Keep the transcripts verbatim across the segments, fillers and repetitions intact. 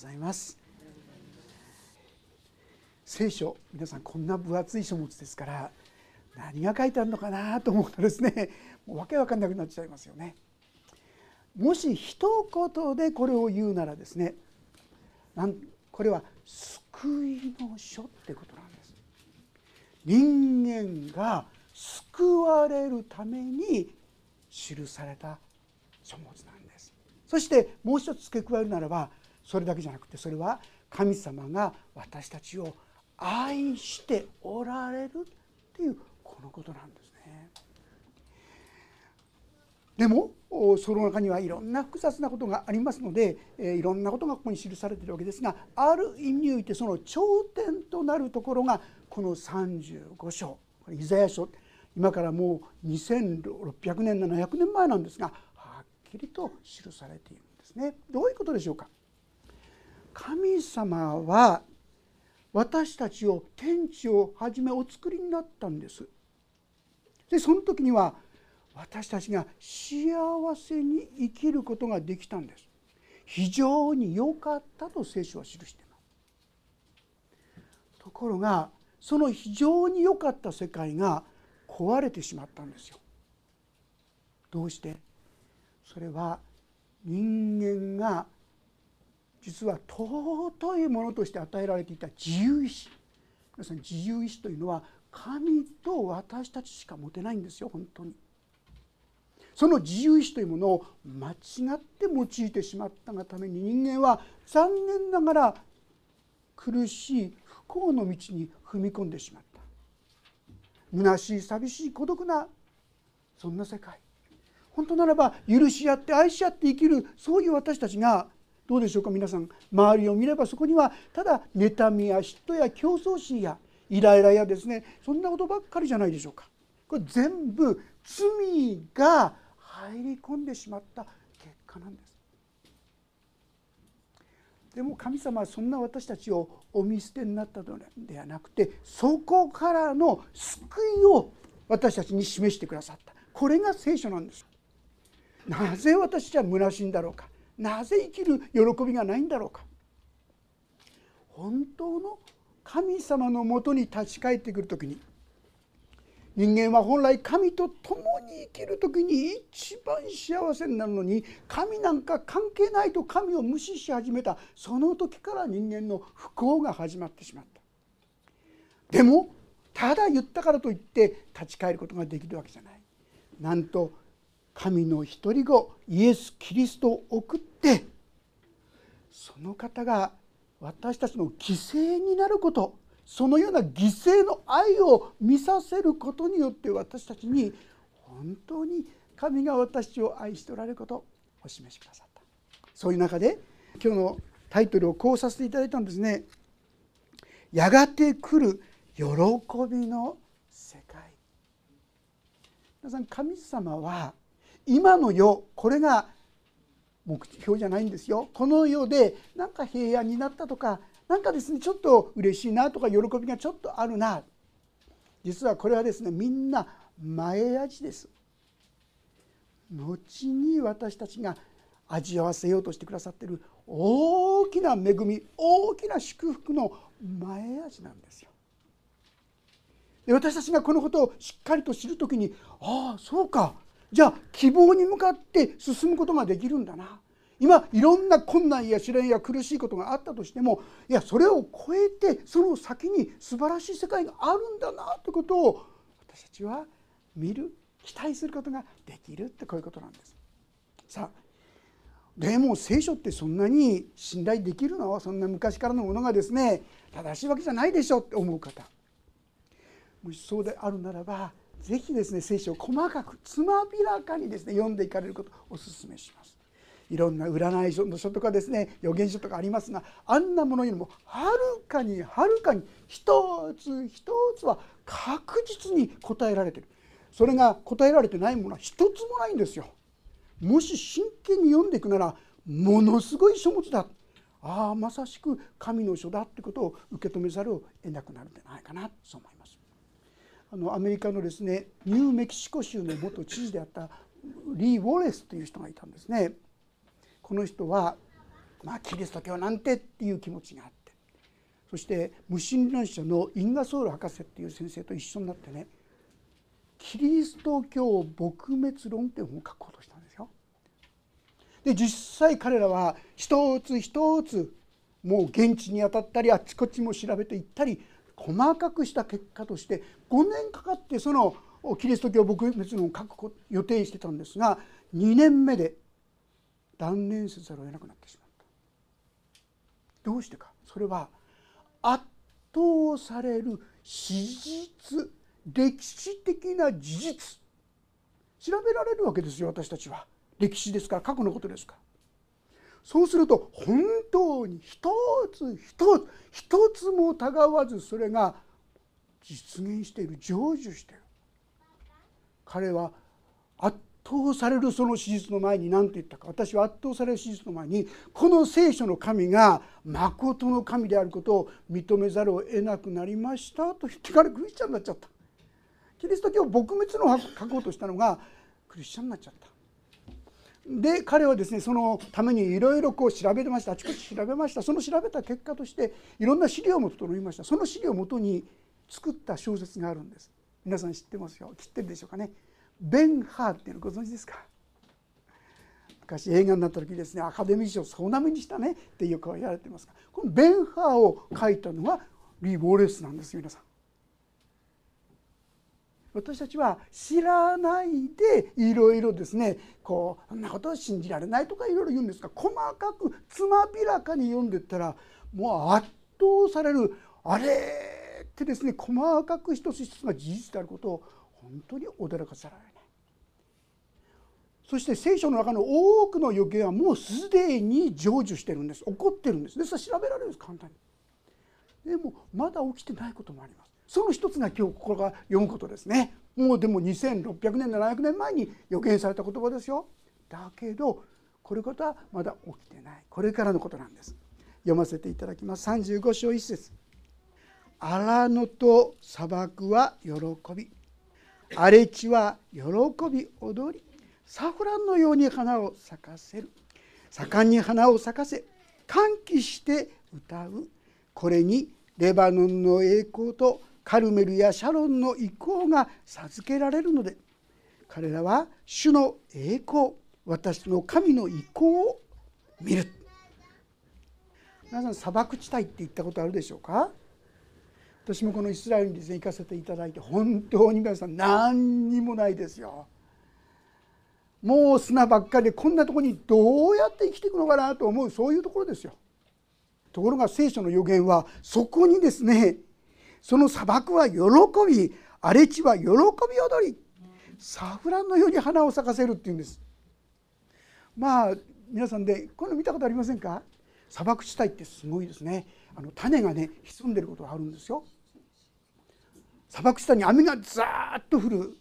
ございます。聖書、皆さんこんな分厚い書物ですから何が書いてあるのかなと思うとですね、もうわけわかんなくなっちゃいますよね。もし一言でこれを言うならですね、なんこれは救いの書ってことなんです。人間が救われるために記された書物なんです。そしてもう一つ付け加えるならば、それだけじゃなくて、それは神様が私たちを愛しておられるっていうこのことなんですね。でもその中にはいろんな複雑なことがありますので、いろんなことがここに記されているわけですが、ある意味においてその頂点となるところがこのさんじゅうご章、これイザヤ書、今からもうにせんろっぴゃくねんななひゃくねんまえなんですが、はっきりと記されているんですね。どういうことでしょうか。神様は私たちを、天地をはじめお作りになったんです。でその時には私たちが幸せに生きることができたんです。非常に良かったと聖書は記しています。ところがその非常に良かった世界が壊れてしまったんですよ。どうして？それは人間が実は尊いものとして与えられていた自由意志、皆さん自由意志というのは神と私たちしか持てないんですよ。本当にその自由意志というものを間違って用いてしまったがために、人間は残念ながら苦しい不幸の道に踏み込んでしまった。虚しい、寂しい、孤独な、そんな世界。本当ならば許し合って愛し合って生きる、そういう私たちが、どうでしょうか皆さん、周りを見ればそこにはただ妬みや嫉妬や競争心やイライラやですね、そんなことばっかりじゃないでしょうか。これ全部罪が入り込んでしまった結果なんです。でも神様はそんな私たちをお見捨てになったのではなくて、そこからの救いを私たちに示してくださった。これが聖書なんです。なぜ私たちは虚しいんだろうか、なぜ生きる喜びがないんだろうか。本当の神様のもとに立ち返ってくるときに、人間は本来神と共に生きるときに一番幸せになるのに、神なんか関係ないと神を無視し始めた。その時から人間の不幸が始まってしまった。でもただ言ったからといって立ち返ることができるわけじゃない。なんと神の一人子イエス・キリストを送って、その方が私たちの犠牲になること、そのような犠牲の愛を見させることによって、私たちに本当に神が私たちを愛しておられることをお示しくださった。そういう中で今日のタイトルをこうさせていただいたんですね。やがて来る喜びの世界。皆さん、神様は今の世、これが目標じゃないんですよ。この世でなんか平安になったとか、なんかですね、ちょっと嬉しいなとか喜びがちょっとあるな、実はこれはですね、みんな前味です。後に私たちが味わわせようとしてくださっている大きな恵み、大きな祝福の前味なんですよ。で、私たちがこのことをしっかりと知るときに、ああそうか、じゃあ希望に向かって進むことができるんだな。今いろんな困難や試練や苦しいことがあったとしても、いや、それを超えてその先に素晴らしい世界があるんだなということを私たちは見る、期待することができるって、こういうことなんです。さあ、でも聖書ってそんなに信頼できるのは、そんな昔からのものがですね正しいわけじゃないでしょって思う方、もしそうであるならば、ぜひですね、聖書を細かくつまびらかにですね読んでいかれることをお勧めします。いろんな占い書の書とかですね、予言書とかありますが、あんなものよりもはるかにはるかに一つ一つは確実に答えられている。それが答えられてないものは一つもないんですよ。もし真剣に読んでいくなら、ものすごい書物だ、ああまさしく神の書だってことを受け止めざるを得なくなるんじゃないかなと思います。あのアメリカのですね、ニューメキシコ州の元知事であったリー・ウォレスという人がいたんですね。この人はまあキリスト教なんてっていう気持ちがあって、そして無神論者のインガソール博士っていう先生と一緒になってね、キリスト教撲滅論っていう本を書こうとしたんですよ。で実際彼らは一つ一つもう現地に当たったりあちこちも調べていったり細かくした結果としてごねんかかってそのキリスト教撲滅論を書く予定してたんですが、にねんめで断念せざるを得なくなってしまった。どうしてか、それは圧倒される史実、歴史的な事実、調べられるわけですよ。私たちは歴史ですから、過去のことですから。そうすると本当に一つ一つ一つもたがわずそれが実現している、成就している。彼は圧倒されるその史実の前に何て言ったか、私は圧倒される史実の前にこの聖書の神がまことの神であることを認めざるを得なくなりましたと言ってからクリスチャンになっちゃった。キリスト教撲滅の書こうとしたのがクリスチャンになっちゃった。で彼はですね、そのためにいろいろこう調べてました。あちこち調べました。その調べた結果としていろんな資料も整いました。その資料をもとに作った小説があるんです。皆さん知ってますよ。知ってるでしょうかね。ベン・ハーっていうのご存知ですか。昔映画になった時ですね、アカデミー賞総なめにしたねっていう顔をやられてますが、このベン・ハーを書いたのはリー・ウォレスなんですよ。皆さん、私たちは知らないでいろいろですね、こう、そんなことは信じられないとかいろいろ言うんですが、細かくつまびらかに読んでいったらもう圧倒される、あれってですね、細かく一つ一つが事実であることを本当に驚かせられない。そして聖書の中の多くの予言はもうすでに成就してるんです。起こってるんです。で、それ調べられるんです、簡単に。でもまだ起きてないこともあります。その一つが今日ここが読むことですね。もうでもにせんろっぴゃくねんななひゃくねんまえに予言された言葉ですよ。だけどこれことはまだ起きてない、これからのことなんです。読ませていただきます。さんじゅうごしょういっせつ。荒野と砂漠は喜び、荒れ地は喜び踊り、サフランのように花を咲かせる、盛んに花を咲かせ歓喜して歌う。これにレバノンの栄光とカルメルやシャロンの意向が授けられるので、彼らは主の栄光、私の神の意向を見る。皆さん、砂漠地帯って言ったことあるでしょうか。私もこのイスラエルにですね、行かせていただいて、本当に皆さん何にもないですよ。もう砂ばっかりで、こんなところにどうやって生きていくのかなと思う、そういうところですよ。ところが聖書の予言はそこにですね、その砂漠は喜び、荒れ地は喜び踊り、サフランのように花を咲かせるっていうんです。まあ皆さんでこれ見たことありませんか。砂漠地帯ってすごいですね。あの種がね、潜んでることがあるんですよ。砂漠地帯に雨がザーッと降る、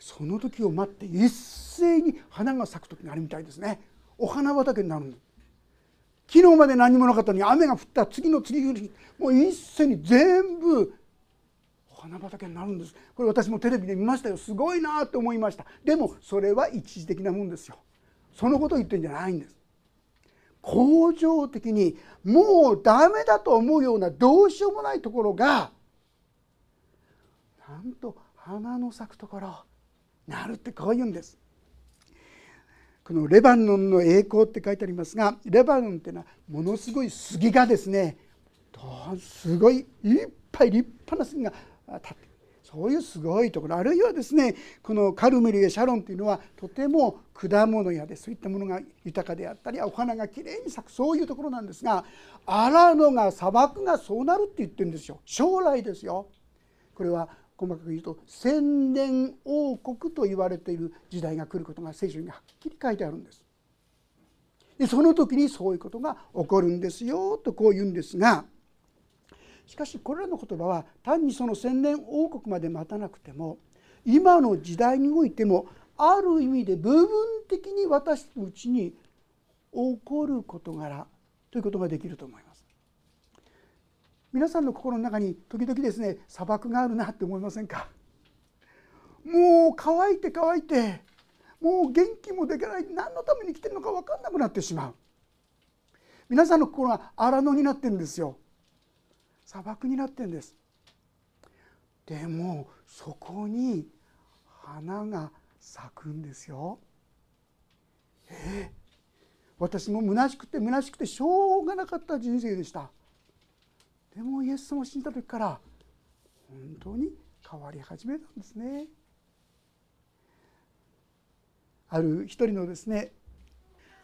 その時を待って一斉に花が咲く時があるみたいですね。お花畑になるんです。昨日まで何もなかったのに雨が降った次の次の日、もう一斉に全部お花畑になるんです。これ私もテレビで見ましたよ。すごいなと思いました。でもそれは一時的なもんですよ。そのことを言ってるんじゃないんです。恒常的にもうダメだと思うようなどうしようもないところが、なんと花の咲くところなるって、こういうんです。このレバノンの栄光って書いてありますが、レバノンっていうのはものすごい杉がですね、すごいいっぱい立派な杉が立っている、そういうすごいところ。あるいはですね、このカルメルやシャロンっていうのはとても果物やでそういったものが豊かであったり、お花がきれいに咲く、そういうところなんですが、荒野が砂漠がそうなるって言ってるんですよ。将来ですよ。これは細かく言うと千年王国と言われている時代が来ることが聖書にはっきり書いてあるんです。でその時にそういうことが起こるんですよと、こう言うんですが、しかしこれらの言葉は単にその千年王国まで待たなくても、今の時代においてもある意味で部分的に私のうちに起こる事柄ということができると思います。皆さんの心の中に時々ですね、砂漠があるなって思いませんか。もう乾いて乾いて、もう元気もできない、何のために生きてるのか分かんなくなってしまう、皆さんの心が荒野になってるんですよ。砂漠になってるんです。でもそこに花が咲くんですよ。えー、私も虚しくて虚しくてしょうがなかった人生でした。でもイエス様を信じた時から本当に変わり始めたんですね。ある一人のですね、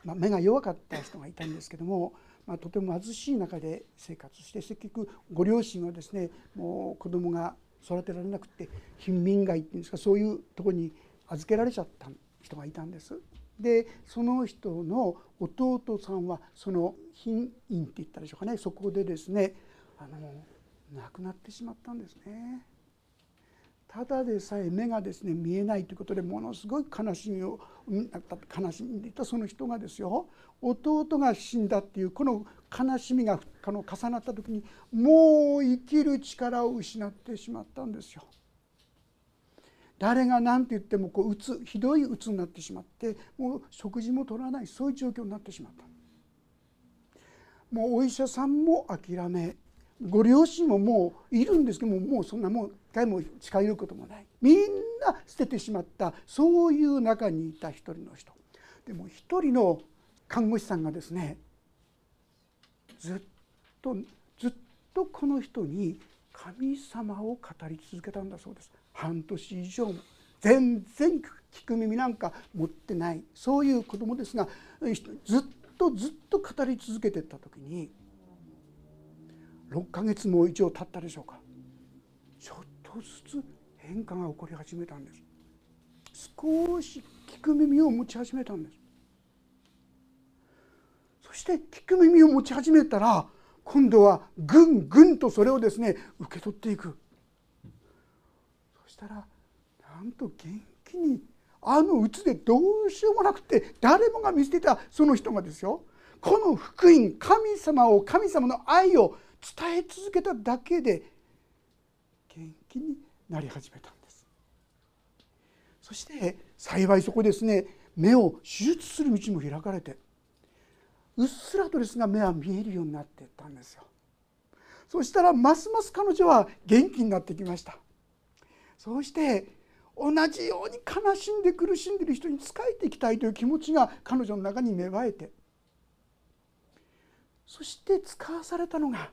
まあ、目が弱かった人がいたんですけども、まあ、とても貧しい中で生活して、結局ご両親はですね、もう子供が育てられなくて貧民街っていうんですか、そういうところに預けられちゃった人がいたんです。でその人の弟さんはその貧院って言ったでしょうかね、そこでですね、あの亡くなってしまったんですね。ただでさえ目がですね見えないということでものすごい悲しみを悲しんでいたその人がですよ、弟が死んだっていうこの悲しみが重なった時にもう生きる力を失ってしまったんですよ。誰が何て言ってもこううつひどいうつになってしまって、もう食事も取らない、そういう状況になってしまった。もうお医者さんも諦め、ご両親ももういるんですけども、もうそんなもう一回も近寄ることもない、みんな捨ててしまった、そういう中にいた一人の人でも、一人の看護師さんがですね、ずっとずっとこの人に神様を語り続けたんだそうです。半年以上も全然聞く耳なんか持ってない、そういう子供ですが、ずっとずっと語り続けてった時に、ろっかげつも以上経ったでしょうか、ちょっとずつ変化が起こり始めたんです。少し聞く耳を持ち始めたんです。そして聞く耳を持ち始めたら、今度はぐんぐんとそれをですね受け取っていく。そしたらなんと元気に、あのうつでどうしようもなくて誰もが見捨てたその人がですよ、この福音、神様を神様の愛を伝え続けただけで元気になり始めたんです。そして幸いそこですね、目を手術する道も開かれて、うっすらとですが目は見えるようになっていったんですよ。そしたらますます彼女は元気になってきました。そうして同じように悲しんで苦しんでいる人に仕えていきたいという気持ちが彼女の中に芽生えて、そして使わされたのが、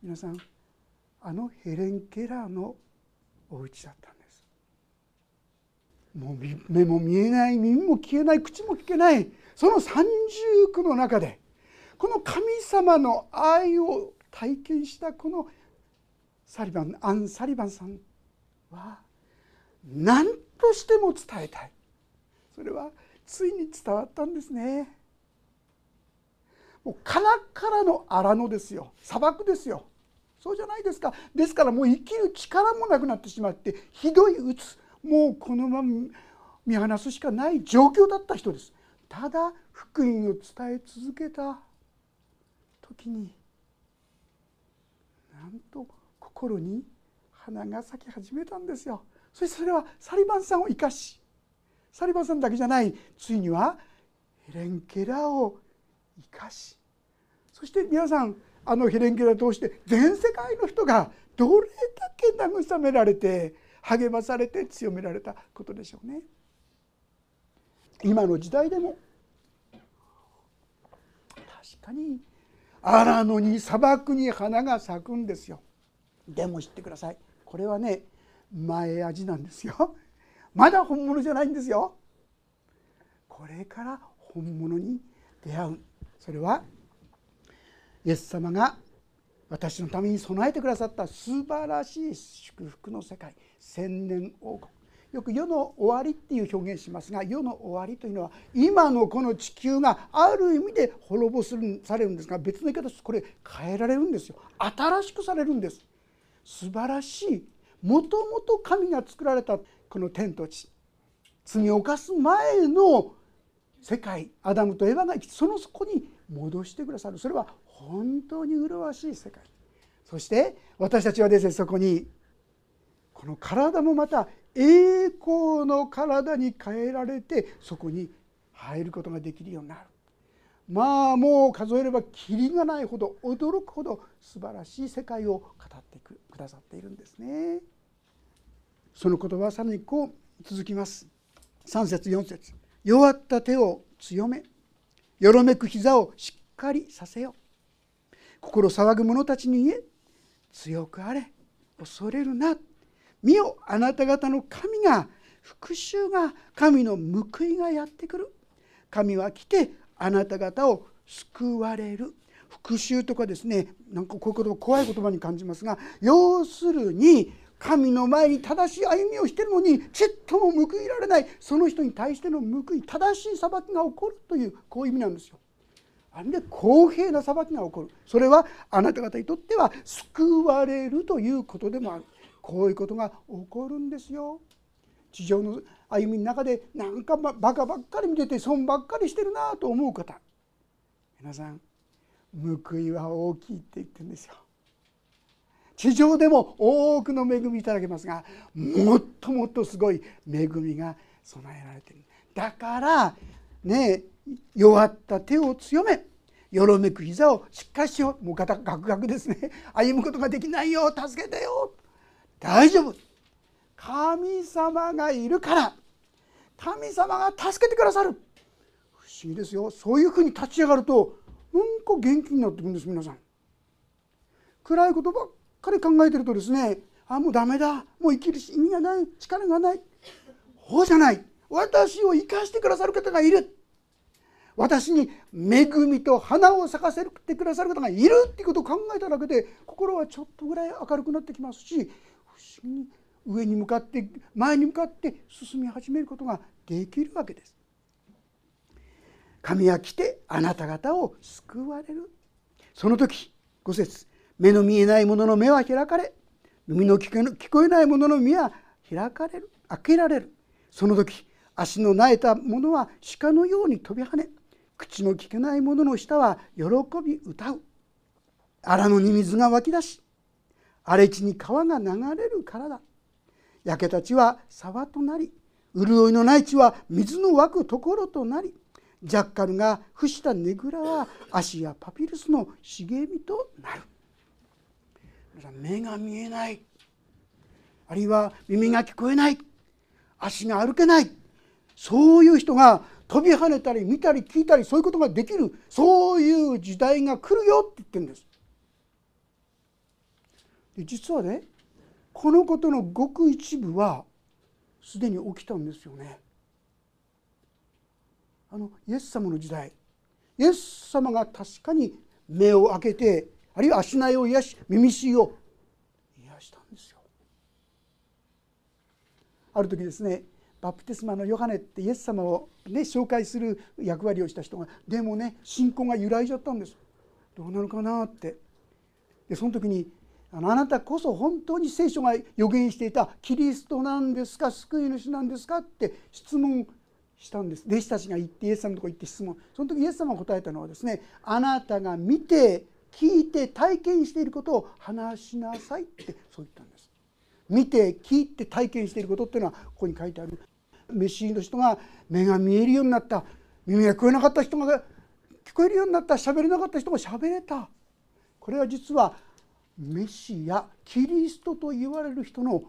皆さん、あのヘレン・ケラーのお家だったんです。もう目も見えない、耳も聞けない、口も聞けない、その三重苦の中でこの神様の愛を体験したこのサリバン、アン・サリバンさんは何としても伝えたい、それはついに伝わったんですね。もうカラカラの荒野ですよ、砂漠ですよ、そうじゃないですか。ですからもう生きる力もなくなってしまって、ひどい鬱、もうこのまま見放すしかない状況だった人です。ただ福音を伝え続けた時に、なんと心に花が咲き始めたんですよ。そしてそれはサリバンさんを生かし、サリバンさんだけじゃない、ついにはヘレン・ケラーを生かし、そして皆さん、あのヘレン・ケラーを通して全世界の人がどれだけ慰められて励まされて強められたことでしょうね。今の時代でも確かに荒野に砂漠に花が咲くんですよ。でも知ってください、これはね、前味なんですよ。まだ本物じゃないんですよ。これから本物に出会う。それはイエス様が私のために備えてくださった素晴らしい祝福の世界、千年王国。よく世の終わりっていう表現しますが、世の終わりというのは今のこの地球がある意味で滅ぼされるんですが、別の言い方です、これ変えられるんですよ。新しくされるんです。素晴らしい、もともと神が作られたこの天と地、罪を犯す前の世界、アダムとエヴァが生きて、そのそこに戻してくださる、それは本当に麗しい世界。そして私たちはですね、そこにこの体もまた栄光の体に変えられて、そこに入ることができるようになる。まあもう数えればキリがないほど、驚くほど素晴らしい世界を語ってくださっているんですね。その言葉はさらにこう続きます。さんせつよんせつ、弱った手を強め、よろめく膝をしっかりさせよ。心騒ぐ者たちに言え、強くあれ、恐れるな。見よ、あなた方の神が、復讐が、神の報いがやってくる。神は来てあなた方を救われる。復讐とかですね、なんかこういうこと怖い言葉に感じますが、要するに神の前に正しい歩みをしているのにちっとも報いられない、その人に対しての報い、正しい裁きが起こるという、こういう意味なんですよ。あるいは公平な裁きが起こる、それはあなた方にとっては救われるということでもある。こういうことが起こるんですよ。地上の歩みの中でなんかバカばっかり見てて損ばっかりしてるなと思う方、皆さん、報いは大きいって言ってるんですよ。地上でも多くの恵みいただけますが、もっともっとすごい恵みが備えられている。だからね、弱った手を強め、よろめく膝をしっかりしよう。もうガタガクガクですね。歩むことができないよ、助けてよ。大丈夫、神様がいるから、神様が助けてくださる。不思議ですよ。そういうふうに立ち上がると、なんか元気になってくるんです。皆さん、暗いことばっかり考えてるとですね、あ、もうダメだ、もう生きる意味がない、力がない。そうじゃない、私を生かしてくださる方がいる、私に恵みと花を咲かせてくださる方がいるっていうことを考えただけで、心はちょっとぐらい明るくなってきますし、不思議に上に向かって前に向かって進み始めることができるわけです。神は来てあなた方を救われる。その時、ごせつ、目の見えない者の目は開かれ、耳の聞こえない者の耳は開かれる、開けられる。その時、足のなえた者は鹿のように飛び跳ね、口の聞けない者の舌は喜び歌う。荒野に水が湧き出し、荒れ地に川が流れるからだ。焼けた地は沢となり、潤いのない地は水の湧くところとなり、ジャッカルが伏したねぐらは足やパピルスの茂みとなる。目が見えない、あるいは耳が聞こえない、足が歩けない、そういう人が飛び跳ねたり見たり聞いたり、そういうことができる、そういう時代が来るよって言ってるんです。で、実はね、このことのごく一部はすでに起きたんですよね。あのイエス様の時代、イエス様が確かに目を開けて、あるいは足内を癒し、耳しを癒したんですよ。ある時ですね、バプテスマのヨハネってイエス様を、ね、紹介する役割をした人が、でもね、信仰が揺らいじゃったんです。どうなるかなって。で、その時に、あなたこそ本当に聖書が予言していたキリストなんですか、救い主なんですかって質問したんです。弟子たちが行ってイエス様のところに行って質問。その時イエス様が答えたのはですね、あなたが見て聞いて体験していることを話しなさいって、そう言ったんです。見て聞いて体験していることっていうのは、ここに書いてある、メシの人が目が見えるようになった、耳が聞こえなかった人が聞こえるようになった、喋れなかった人が喋れた。これは実はメシア、キリストと言われる人の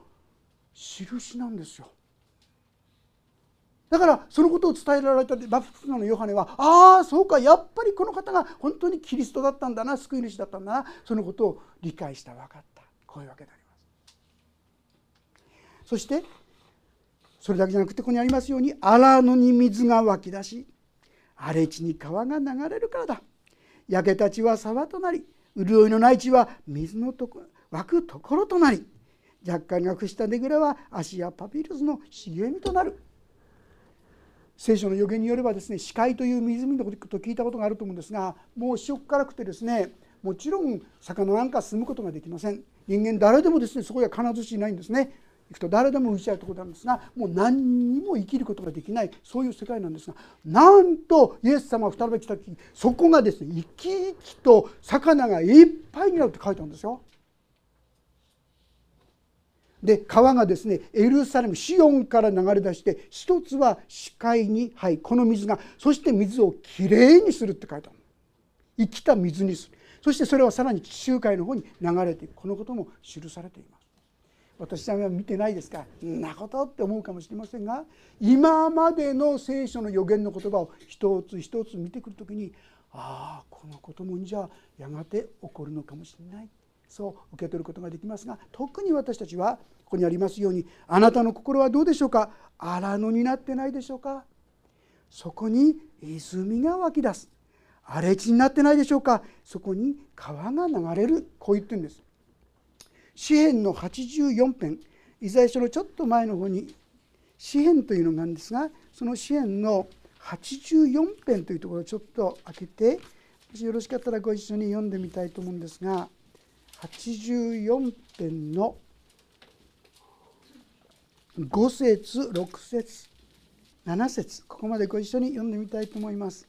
印なんですよ。だからそのことを伝えられたバプテスマのヨハネは、ああそうか、やっぱりこの方が本当にキリストだったんだな、救い主だったんだな、そのことを理解した、分かった、こういうわけであります。そしてそれだけじゃなくて、ここにありますように、荒野に水が湧き出し、荒れ地に川が流れるからだ。焼けた地は沢となり、潤いのない地は水のとこ湧くところとなり、ジャッカルが伏したねぐらは足やパピルスの茂みとなる。聖書の予言によればですね、死海という湖のこと聞いたことがあると思うんですが、もう塩辛くてですね、もちろん魚なんか住むことができません。人間誰でもですね、そこには必ずしないんですね。行くと誰でも浮いちゃうところなんですが、もう何にも生きることができない、そういう世界なんですが、なんとイエス様が再び来た時、そこがですね、生き生きと魚がいっぱいになるって書いてあるんですよ。で川がですねエルサレムシオンから流れ出して一つは視界に入るこの水がそして水をきれいにするって書いてある。生きた水にする。そしてそれはさらに地中海の方に流れていく。このことも記されています。私たちは見てないですからそんなことって思うかもしれませんが、今までの聖書の予言の言葉を一つ一つ見てくるときに、ああこのこともじゃあやがて起こるのかもしれない、そう受け取ることができますが、特に私たちはここにありますように、あなたの心はどうでしょうか、荒野になってないでしょうか、そこに泉が湧き出す、荒れ地になってないでしょうか、そこに川が流れる、こう言ってるんです。詩編のはちじゅうよんぺん、イザヤ書のちょっと前の方に詩編というのがあるんですが、その詩編のはちじゅうよんぺんというところをちょっと開けて、もしよろしかったらご一緒に読んでみたいと思うんですが、はちじゅうよんぺんのごせつろくせつななせつ、ここまでご一緒に読んでみたいと思います。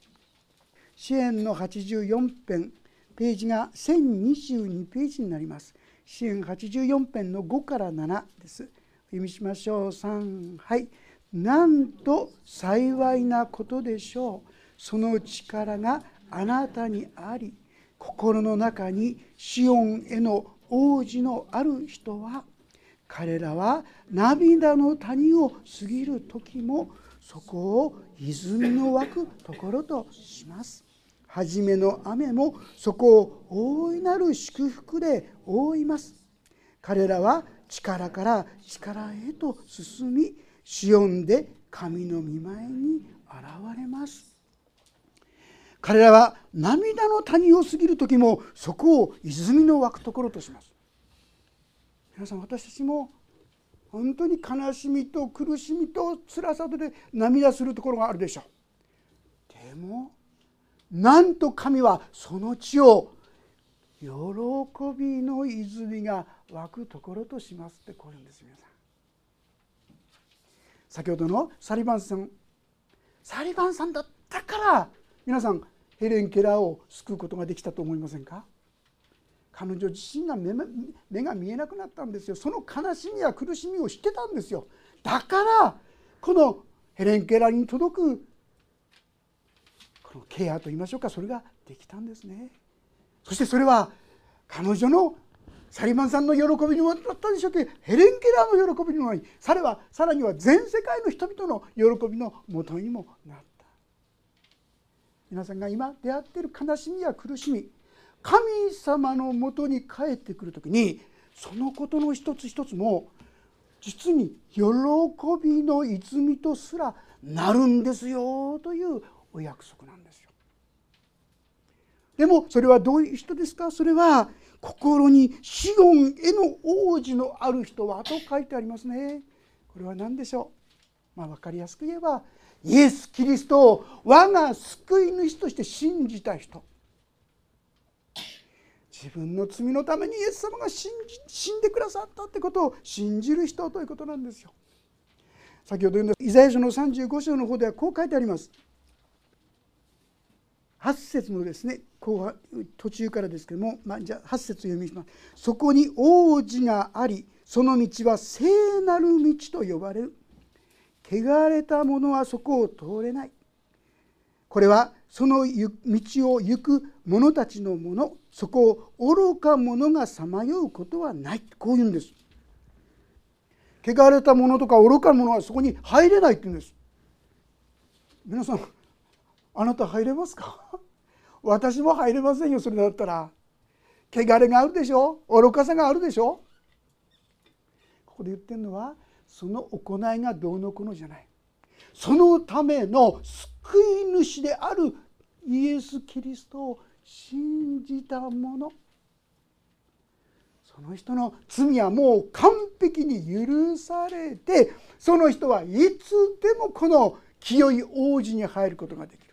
詩編のはちじゅうよんぺん、ページがせんにじゅうにページになります。詩編はちじゅうよんぺんのごからななです。読みしましょう。さん、はい。なんと幸いなことでしょう。その力があなたにあり、心の中にシオンへの王子のある人は、彼らは涙の谷を過ぎる時もそこを泉の湧くところとします。初めの雨もそこを大いなる祝福で覆います。彼らは力から力へと進み、シオンで神の御前に現れます。彼らは涙の谷を過ぎる時もそこを泉の湧くところとします。皆さん、私たちも本当に悲しみと苦しみと辛さで涙するところがあるでしょう。でもなんと神はその地を喜びの泉が湧くところとしますってこう言うんです。皆さん、先ほどのサリバンさん、サリバンさんだったから皆さんヘレン・ケラーを救うことができたと思いませんか。彼女自身が 目, 目が見えなくなったんですよ。その悲しみや苦しみを知ってたんですよ。だからこのヘレン・ケラーに届くこのケアと言いましょうか、それができたんですね。そしてそれは彼女のサリマンさんの喜びにもだったでしょうけど、ヘレン・ケラーの喜びにもなり、さらには全世界の人々の喜びのもとにもなった。皆さんが今出会っている悲しみや苦しみ、神様のもとに帰ってくるときに、そのことの一つ一つも実に喜びの泉とすらなるんですよというお約束なんですよ。でもそれはどういう人ですか。それは心にシオンへの王子のある人はと書いてありますね。これは何でしょう。まあ分かりやすく言えば、イエス・キリストを我が救い主として信じた人、自分の罪のためにイエス様が死んでくださったってことを信じる人ということなんですよ。先ほど読んだイザヤ書のさんじゅうごしょうの方ではこう書いてあります。はっせつのですね、後半途中からですけども、まあ、じゃあはっせつ読みます。そこに王子があり、その道は聖なる道と呼ばれる。汚れた者はそこを通れない。これはその道を行く者たちのもの、そこを愚か者がさまようことはない。こう言うんです。汚れた者とか愚か者はそこに入れないって言うんです。皆さん、あなた入れますか？私も入れませんよ。それだったら汚れがあるでしょ、愚かさがあるでしょ。ここで言ってるのは、その行いがどうのこうのじゃない、そのための救い主であるイエス・キリストを信じた者、その人の罪はもう完璧に許されて、その人はいつでもこの清い王子に入ることができる。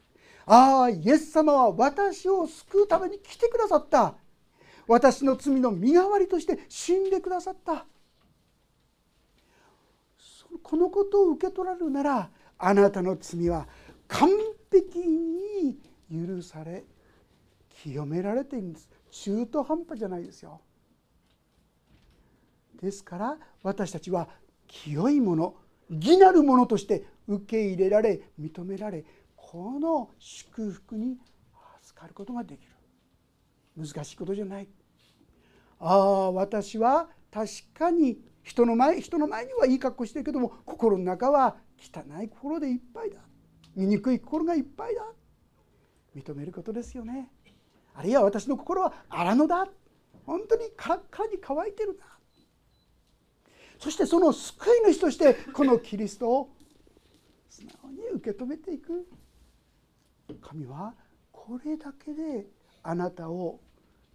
ああ、イエス様は私を救うために来てくださった、私の罪の身代わりとして死んでくださった、このことを受け取られるなら、あなたの罪は完璧に許され清められているんです。中途半端じゃないですよ。ですから私たちは清いもの、義なるものとして受け入れられ、認められ、この祝福に預かることができる。難しいことじゃない。ああ、私は確かに人の前、人の前にはいい格好してるけども、心の中は汚い心でいっぱいだ、醜い心がいっぱいだ。認めることですよね。あるいは私の心は荒野だ、本当にカラッカラに乾いてるんだ。そしてその救い主としてこのキリストを素直に受け止めていく。神はこれだけであなたを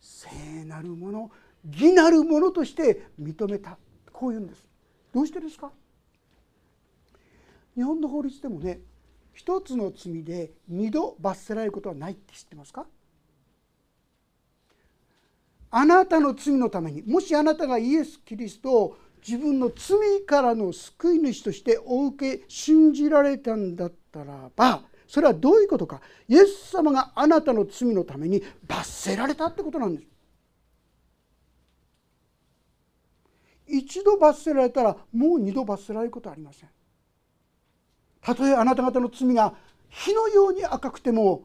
聖なるもの、義なるものとして認めた、こう言うんです。どうしてですか？日本の法律でもね、一つの罪で二度罰せられることはないって知ってますか？あなたの罪のために、もしあなたがイエス・キリストを自分の罪からの救い主としてお受け、信じられたんだったらば、それはどういうことか。イエス様があなたの罪のために罰せられたってことなんです。一度罰せられたらもう二度罰せられることはありません。たとえあなた方の罪が火のように赤くても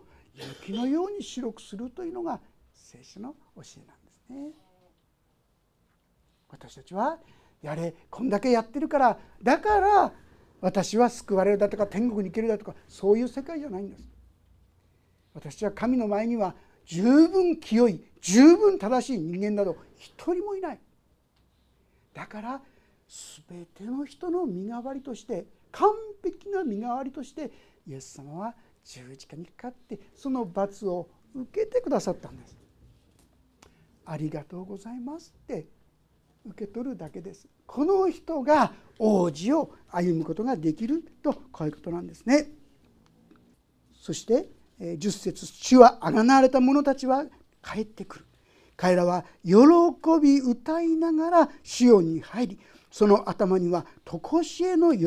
雪のように白くするというのが聖書の教えなんですね。私たちはやれ、こんだけやってるから、だから私は救われるだとか天国に行けるだとか、そういう世界じゃないんです。私は神の前には十分清い、十分正しい人間など一人もいない。だから全ての人の身代わりとして、完璧な身代わりとしてイエス様は十字架にかかってその罰を受けてくださったんです。ありがとうございますって受け取るだけです。この人が王子を歩むことができると、こういうことなんですね。そしてじゅっ節、主はあがなわれた者たちは帰ってくる。彼らは喜び歌いながらシオンに入り、その頭には常しえの喜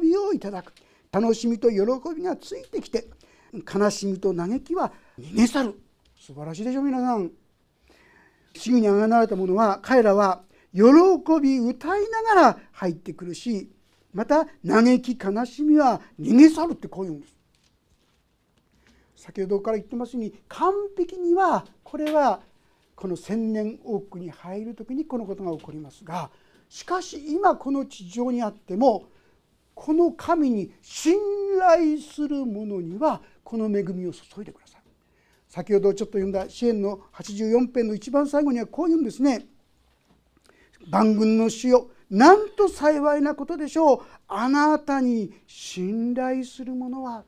びをいただく。楽しみと喜びがついてきて、悲しみと嘆きは逃げ去る。素晴らしいでしょ皆さん。主にあがなわれた者は、彼らは喜び歌いながら入ってくるし、また嘆き悲しみは逃げ去るって、こういうんです。先ほどから言ってますように、完璧にはこれはこの千年王国に入るときにこのことが起こりますが、しかし今この地上にあっても、この神に信頼する者にはこの恵みを注いでください。先ほどちょっと読んだ詩編のはちじゅうよん編の一番最後にはこう言うんですね。万軍の主よ、なんと幸いなことでしょう。あなたに信頼する者は。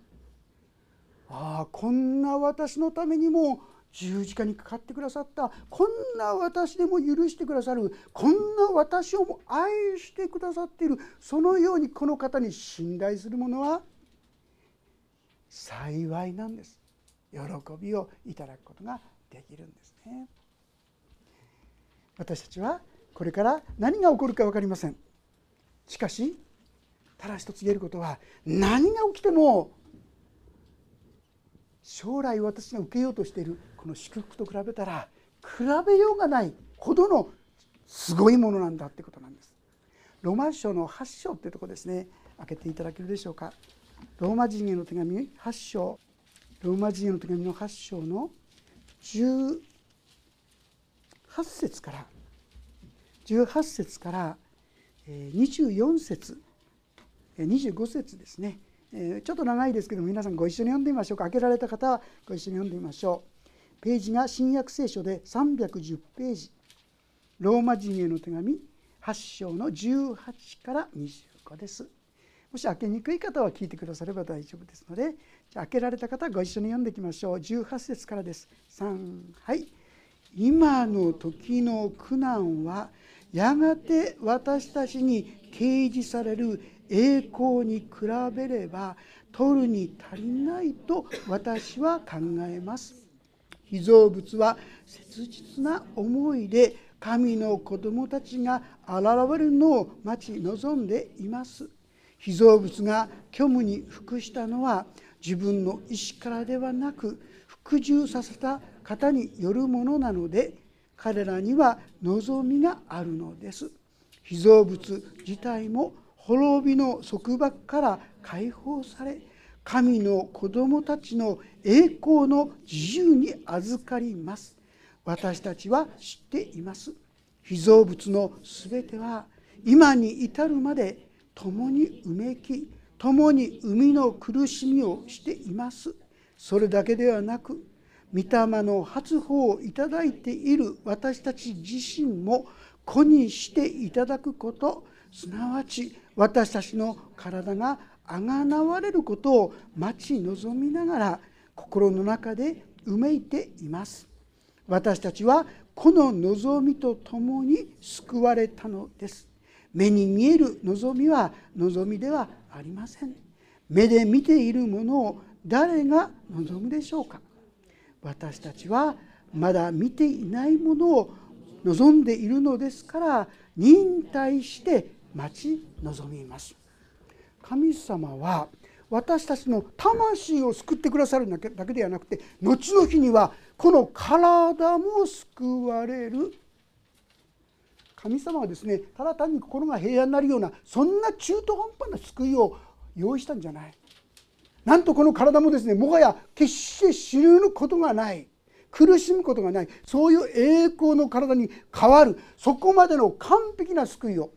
ああ、こんな私のためにも十字架にかかってくださった、こんな私でも許してくださる、こんな私をも愛してくださっている、そのようにこの方に信頼する者は幸いなんです。喜びをいただくことができるんですね。私たちはこれから何が起こるか分かりません。しかし、ただ一つ言えることは、何が起きても将来私が受けようとしているこの祝福と比べたら、比べようがないほどのすごいものなんだってことなんです。ローマ書のはち章っていうところですね。開けていただけるでしょうか。ローマ人への手紙はち章、ローマ人への手紙のはち章のじゅうはち節から、じゅうはち節からにじゅうよん節、にじゅうご節ですね。ちょっと長いですけども、皆さんご一緒に読んでみましょうか。開けられた方はご一緒に読んでみましょう。ページが新約聖書でさんびゃくじゅうページ。ローマ人への手紙はち章のじゅうはちからにじゅうごです。もし開けにくい方は聞いてくだされば大丈夫ですので、じゃあ開けられた方ご一緒に読んでいきましょう。じゅうはち節からです。さん、はい。今の時の苦難はやがて私たちに掲示される栄光に比べれば取るに足りないと私は考えます。被造物は切実な思いで神の子供たちが現れるのを待ち望んでいます。被造物が虚無に服したのは自分の意志からではなく、服従させた方によるものなので、彼らには望みがあるのです。被造物自体も滅びの束縛から解放され、神の子供たちの栄光の自由に預かります。私たちは知っています。被造物のすべては今に至るまで共にうめき、共に生みの苦しみをしています。それだけではなく、御霊の初歩をいただいている私たち自身も子にしていただくこと、すなわち私たちの体が贖われることを待ち望みながら心の中でうめいています。私たちはこの望みとともに救われたのです。目に見える望みは望みではありません。目で見ているものを誰が望むでしょうか。私たちはまだ見ていないものを望んでいるのですから、忍耐して待ち望みます。神様は私たちの魂を救ってくださるだけではなくて、後の日にはこの体も救われる。神様はですね、ただ単に心が平安になるような、そんな中途半端な救いを用意したんじゃない。なんとこの体もですね、もはや決して死ぬことがない。苦しむことがない、そういう栄光の体に変わる、そこまでの完璧な救いを、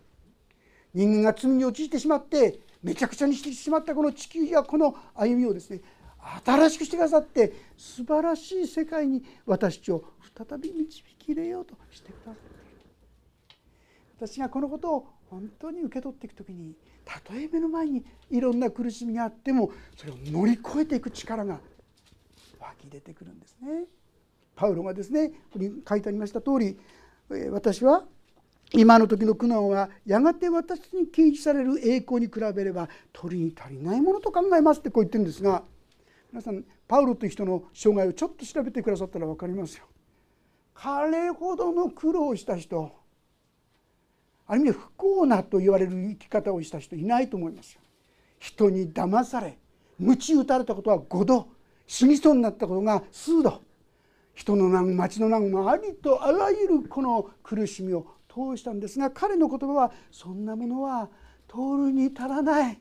人間が罪に陥ってしまってめちゃくちゃにしてしまったこの地球やこの歩みをですね、新しくしてくださって、素晴らしい世界に私たちを再び導き入れようとしてくださっている。私がこのことを本当に受け取っていくときに、たとえ目の前にいろんな苦しみがあっても、それを乗り越えていく力が湧き出てくるんですね。パウロがですね、ここに書いてありました通り、私は今の時の苦難はやがて私に掲示される栄光に比べれば取りに足りないものと考えますってこう言ってるんですが、皆さんパウロという人の生涯をちょっと調べてくださったら分かりますよ。彼ほどの苦労をした人、ある意味不幸なと言われる生き方をした人いないと思いますよ。人に騙され、鞭打たれたことはごど、死にそうになったことが数度、人の難、町の難もありとあらゆるこの苦しみを通したんですが、彼の言葉はそんなものは通るに足らない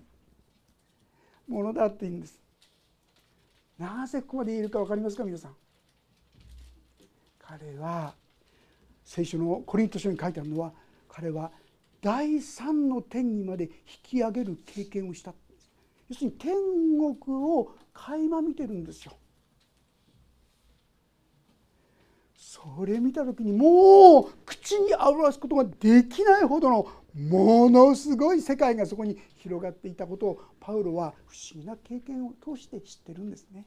ものだって言うんです。なぜここまで言えるか分かりますか皆さん。彼は聖書のコリント書に書いてあるのは、彼は第三の天にまで引き上げる経験をしたんです。要するに天国を垣間見てるんですよ。それ見た時にもう口に表すことができないほどのものすごい世界がそこに広がっていたことを、パウロは不思議な経験を通して知ってるんですね。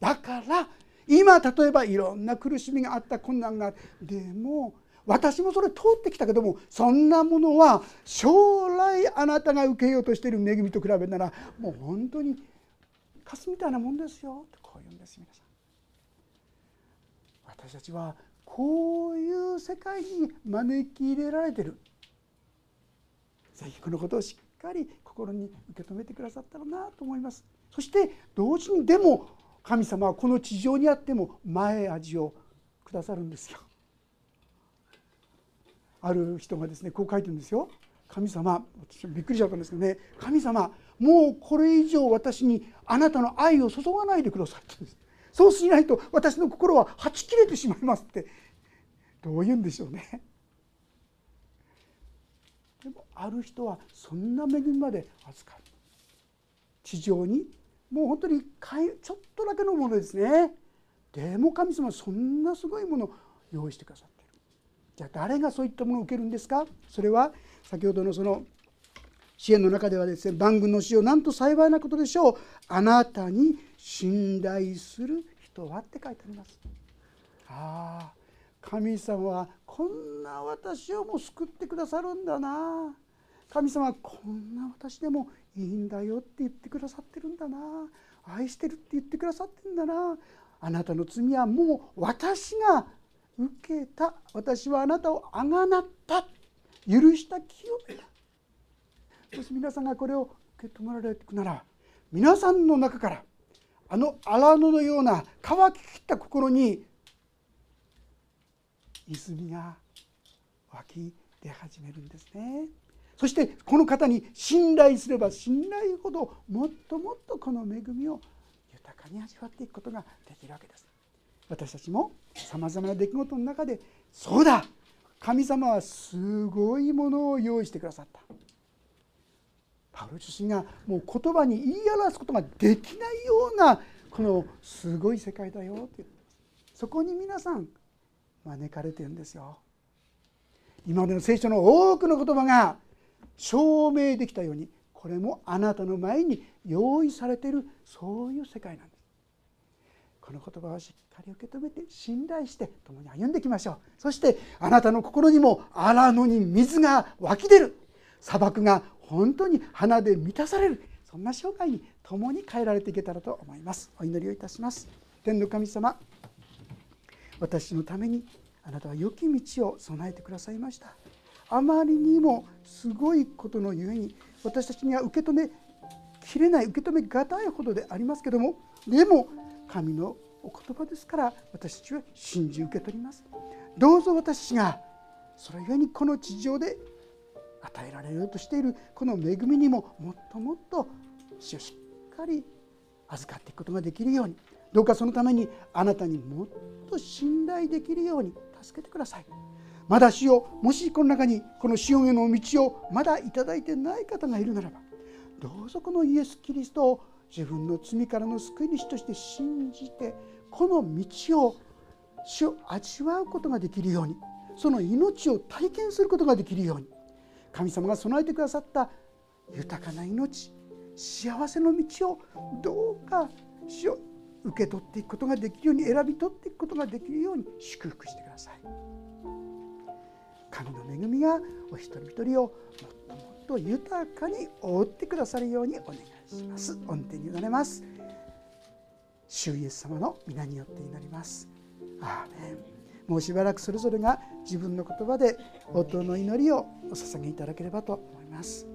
だから今例えばいろんな苦しみがあった、困難があって、でも私もそれ通ってきたけども、そんなものは将来あなたが受けようとしている恵みと比べるならもう本当にカスみたいなもんですよとこう言うんです。皆さん、私たちはこういう世界に招き入れられている。ぜひこのことをしっかり心に受け止めてくださったらなと思います。そして同時に、でも神様はこの地上にあっても前味をくださるんですよ。ある人がですね、こう書いてるんですよ。神様、私もびっくりしちゃったんですけどね、神様もうこれ以上私にあなたの愛を注がないでくださいって言うんです。そうしないと私の心ははち切れてしまいますって、どう言うんでしょうね。でもある人はそんな恵みまで預かる。地上にもう本当にちょっとだけのものですね。でも神様はそんなすごいものを用意してくださっている。じゃあ誰がそういったものを受けるんですか。それは先ほどのその支援の中ではですね、万軍の死をなんと幸いなことでしょう、あなたに信頼する人はって書いてあります。ああ、神様はこんな私をも救ってくださるんだな、神様はこんな私でもいいんだよって言ってくださってるんだな、愛してるって言ってくださってるんだな、あなたの罪はもう私が受けた、私はあなたをあがなった、許した清めた。もし皆さんがこれを受け止められていくなら、皆さんの中からあの荒野のような乾ききった心に泉が湧き出始めるんですね。そしてこの方に信頼すれば信頼ほどもっともっとこの恵みを豊かに味わっていくことができるわけです。私たちもさまざまな出来事の中で、そうだ、神様はすごいものを用意してくださった。パウロ自身がもう言葉に言い表すことができないようなこのすごい世界だよって言ってます。そこに皆さん招かれてるんですよ。今までの聖書の多くの言葉が証明できたように、これもあなたの前に用意されている、そういう世界なんです。この言葉をしっかり受け止めて信頼して共に歩んでいきましょう。そしてあなたの心にも荒野に水が湧き出る、砂漠が本当に花で満たされる、そんな生涯に共に変えられていけたらと思います。お祈りをいたします。天の神様、私のためにあなたは良き道を備えてくださいました。あまりにもすごいことのゆえに、私たちには受け止めきれない、受け止めがたいほどでありますけれども、でも神のお言葉ですから、私たちは信じ受け取ります。どうぞ私たちがそれゆえにこの地上で与えられようとしているこの恵みにも、もっともっとしっかり預かっていくことができるように、どうかそのためにあなたにもっと信頼できるように助けてください。まだ主よ、もしこの中にこのシオンへの道をまだいただいてない方がいるならば、どうぞこのイエス・キリストを自分の罪からの救い主として信じて、この道を主を味わうことができるように、その命を体験することができるように、神様が備えてくださった豊かな命、幸せの道をどうか主を受け取っていくことができるように、選び取っていくことができるように祝福してください。神の恵みがお一人一人をもっともっと豊かに覆ってくださるようにお願いします。御手に委ねます。主イエス様の皆によって祈ります。アーメン。もうしばらくそれぞれが自分の言葉で応答の祈りをお捧げいただければと思います。